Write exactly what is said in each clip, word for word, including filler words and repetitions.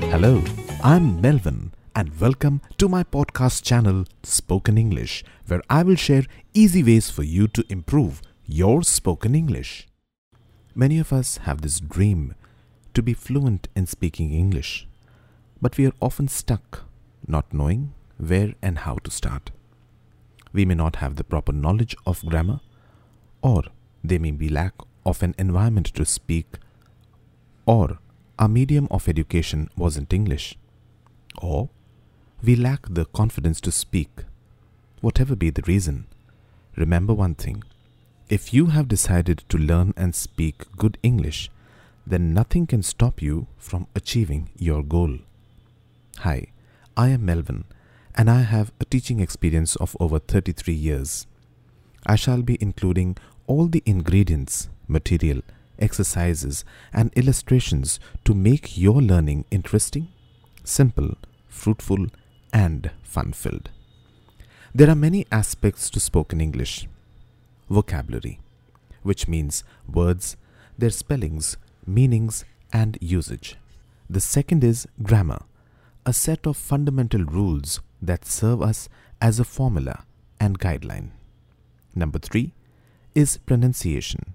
Hello, I'm Melvin and welcome to my podcast channel Spoken English, where I will share easy ways for you to improve your spoken English. Many of us have this dream to be fluent in speaking English, but we are often stuck not knowing where and how to start. We may not have the proper knowledge of grammar, or there may be lack of an environment to speak, or our medium of education wasn't English, or we lack the confidence to speak. Whatever be the reason, remember one thing. If you have decided to learn and speak good English, then nothing can stop you from achieving your goal. Hi, I am Melvin, and I have a teaching experience of over thirty-three years. I shall be including all the ingredients, material, exercises and illustrations to make your learning interesting, simple, fruitful and fun-filled. There are many aspects to spoken English. Vocabulary, which means words, their spellings, meanings and usage. The second is grammar, a set of fundamental rules that serve us as a formula and guideline. Number three is pronunciation.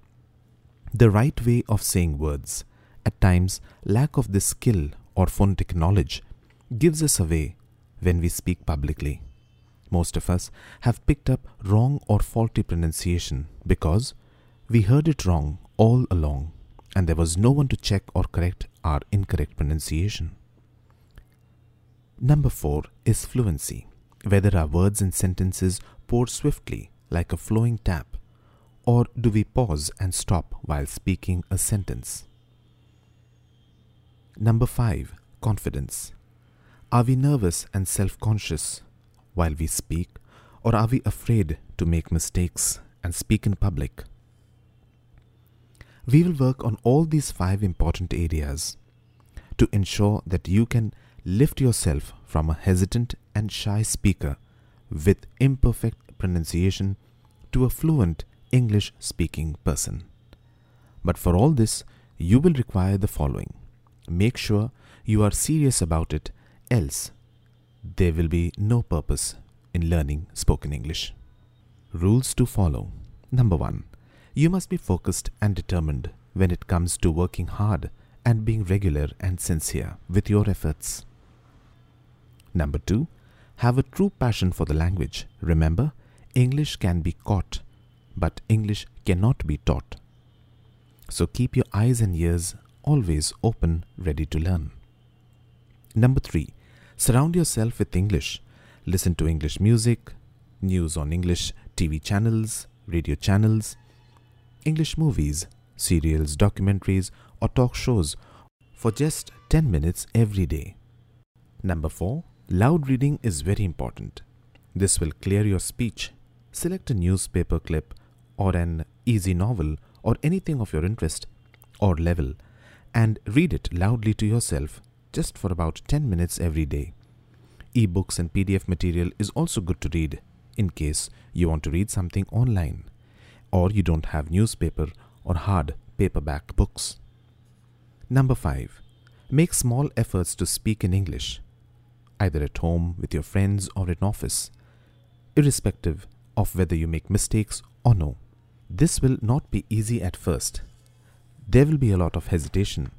The right way of saying words. At times, lack of this skill or phonetic knowledge gives us away when we speak publicly. Most of us have picked up wrong or faulty pronunciation because we heard it wrong all along and there was no one to check or correct our incorrect pronunciation. Number four is fluency, whether our words and sentences pour swiftly like a flowing tap, or do we pause and stop while speaking a sentence? Number five, confidence. Are we nervous and self-conscious while we speak, or are we afraid to make mistakes and speak in public? We will work on all these five important areas to ensure that you can lift yourself from a hesitant and shy speaker with imperfect pronunciation to a fluent English-speaking person. But for all this, you will require the following. Make sure you are serious about it, else there will be no purpose in learning spoken English. Rules to follow. Number one, you must be focused and determined when it comes to working hard and being regular and sincere with your efforts. Number two, have a true passion for the language. Remember, English can be caught, but English cannot be taught. So keep your eyes and ears always open, ready to learn. Number three, surround yourself with English. Listen to English music, news on English T V channels, radio channels, English movies, serials, documentaries, or talk shows for just ten minutes every day. Number four, loud reading is very important. This will clear your speech. Select a newspaper clip or an easy novel or anything of your interest or level and read it loudly to yourself just for about ten minutes every day. E-books and P D F material is also good to read in case you want to read something online or you don't have newspaper or hard paperback books. Number five, make small efforts to speak in English, either at home, with your friends or in office, irrespective of whether you make mistakes or no. This will not be easy at first. There will be a lot of hesitation.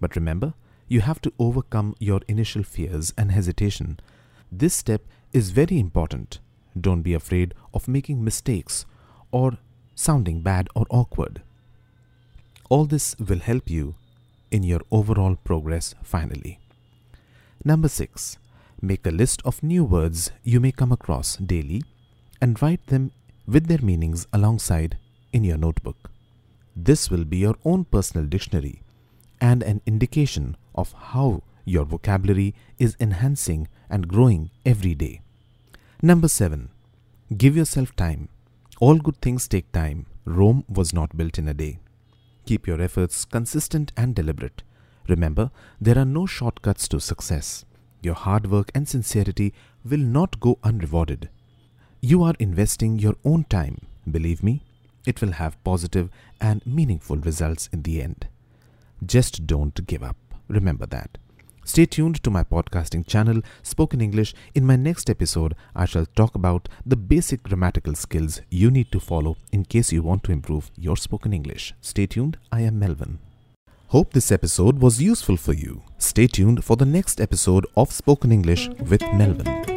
But remember, you have to overcome your initial fears and hesitation. This step is very important. Don't be afraid of making mistakes or sounding bad or awkward. All this will help you in your overall progress finally. Number six, make a list of new words you may come across daily and write them with their meanings alongside in your notebook. This will be your own personal dictionary and an indication of how your vocabulary is enhancing and growing every day. Number seven, give yourself time. All good things take time. Rome was not built in a day. Keep your efforts consistent and deliberate. Remember, there are no shortcuts to success. Your hard work and sincerity will not go unrewarded. You are investing your own time. Believe me, it will have positive and meaningful results in the end. Just don't give up. Remember that. Stay tuned to my podcasting channel, Spoken English. In my next episode, I shall talk about the basic grammatical skills you need to follow in case you want to improve your spoken English. Stay tuned. I am Melvin. Hope this episode was useful for you. Stay tuned for the next episode of Spoken English with Melvin.